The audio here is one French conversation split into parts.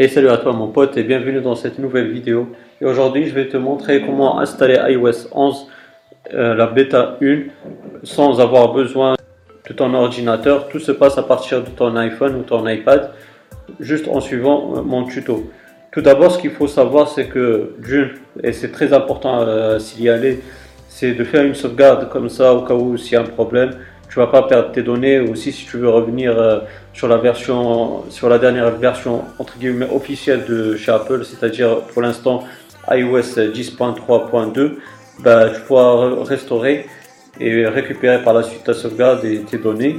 Et salut à toi mon pote et bienvenue dans cette nouvelle vidéo. Et aujourd'hui je vais te montrer comment installer iOS 11 la bêta 1 sans avoir besoin de ton ordinateur. Tout se passe à partir de ton iPhone ou ton iPad, juste en suivant mon tuto. Tout d'abord, ce qu'il faut savoir, c'est que d'une, et c'est très important à signaler, c'est de faire une sauvegarde comme ça au cas où s'il y a un problème. Tu ne vas pas perdre tes données. Aussi, si tu veux revenir sur la dernière version entre guillemets officielle de chez Apple, c'est-à-dire pour l'instant iOS 10.3.2, bah, tu pourras restaurer et récupérer par la suite ta sauvegarde et tes données.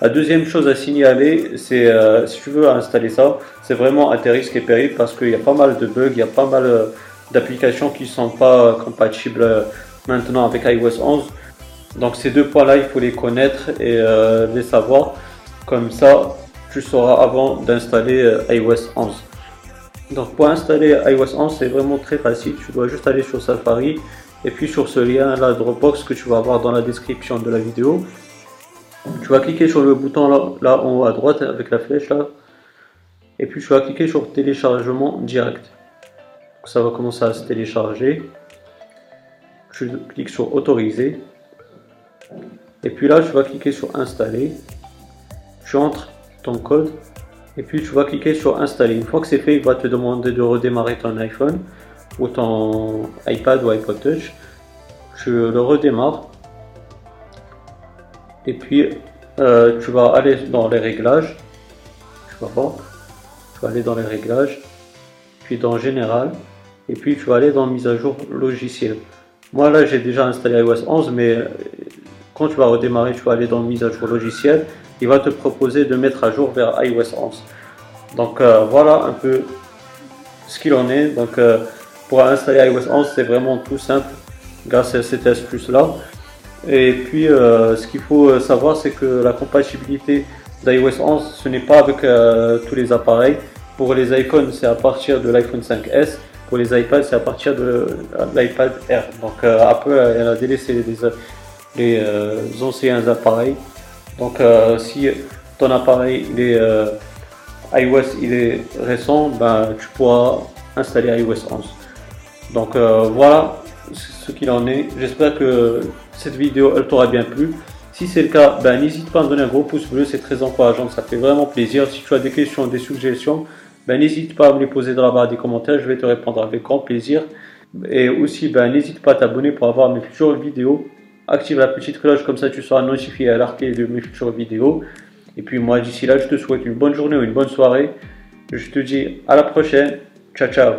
La deuxième chose à signaler, c'est si tu veux installer ça, c'est vraiment à tes risques et périls parce qu'il y a pas mal de bugs, il y a pas mal d'applications qui ne sont pas compatibles maintenant avec iOS 11. Donc ces deux points là, il faut les connaître et les savoir, comme ça tu sauras avant d'installer iOS 11. Donc pour installer iOS 11, c'est vraiment très facile, tu dois juste aller sur Safari et puis sur ce lien là Dropbox que tu vas avoir dans la description de la vidéo. Tu vas cliquer sur le bouton là en haut à droite avec la flèche là et puis tu vas cliquer sur téléchargement direct. Donc, ça va commencer à se télécharger, tu cliques sur autoriser. Et puis là, tu vas cliquer sur installer, tu entres ton code et puis tu vas cliquer sur installer. Une fois que c'est fait, il va te demander de redémarrer ton iPhone ou ton iPad ou iPod Touch. Tu le redémarres et puis tu vas aller dans les réglages, puis dans général et puis tu vas aller dans mise à jour logiciel. Moi là, j'ai déjà installé iOS 11, mais quand tu vas redémarrer, tu vas aller dans mise à jour logiciel, il va te proposer de mettre à jour vers iOS 11. Donc voilà un peu ce qu'il en est. Donc pour installer iOS 11, c'est vraiment tout simple grâce à cette astuce là. Et puis ce qu'il faut savoir, c'est que la compatibilité d'iOS 11, ce n'est pas avec tous les appareils. Pour les iPhones, c'est à partir de l'iPhone 5s. Pour les iPads, c'est à partir de l'iPad Air. Donc Apple, elle a délaissé les anciens appareils. Donc si ton appareil iOS il est récent, ben, tu pourras installer iOS 11. Donc voilà ce qu'il en est. J'espère que cette vidéo elle t'aura bien plu. Si c'est le cas, ben, n'hésite pas à me donner un gros pouce bleu, c'est très encourageant, ça fait vraiment plaisir. Si tu as des questions, des suggestions, ben, n'hésite pas à me les poser dans la barre des commentaires, je vais te répondre avec grand plaisir. Et aussi, ben, n'hésite pas à t'abonner pour avoir mes futures vidéos. Active la petite cloche, comme ça tu seras notifié à l'arrivée de mes futures vidéos. Et puis moi, d'ici là, je te souhaite une bonne journée ou une bonne soirée. Je te dis à la prochaine. Ciao, ciao.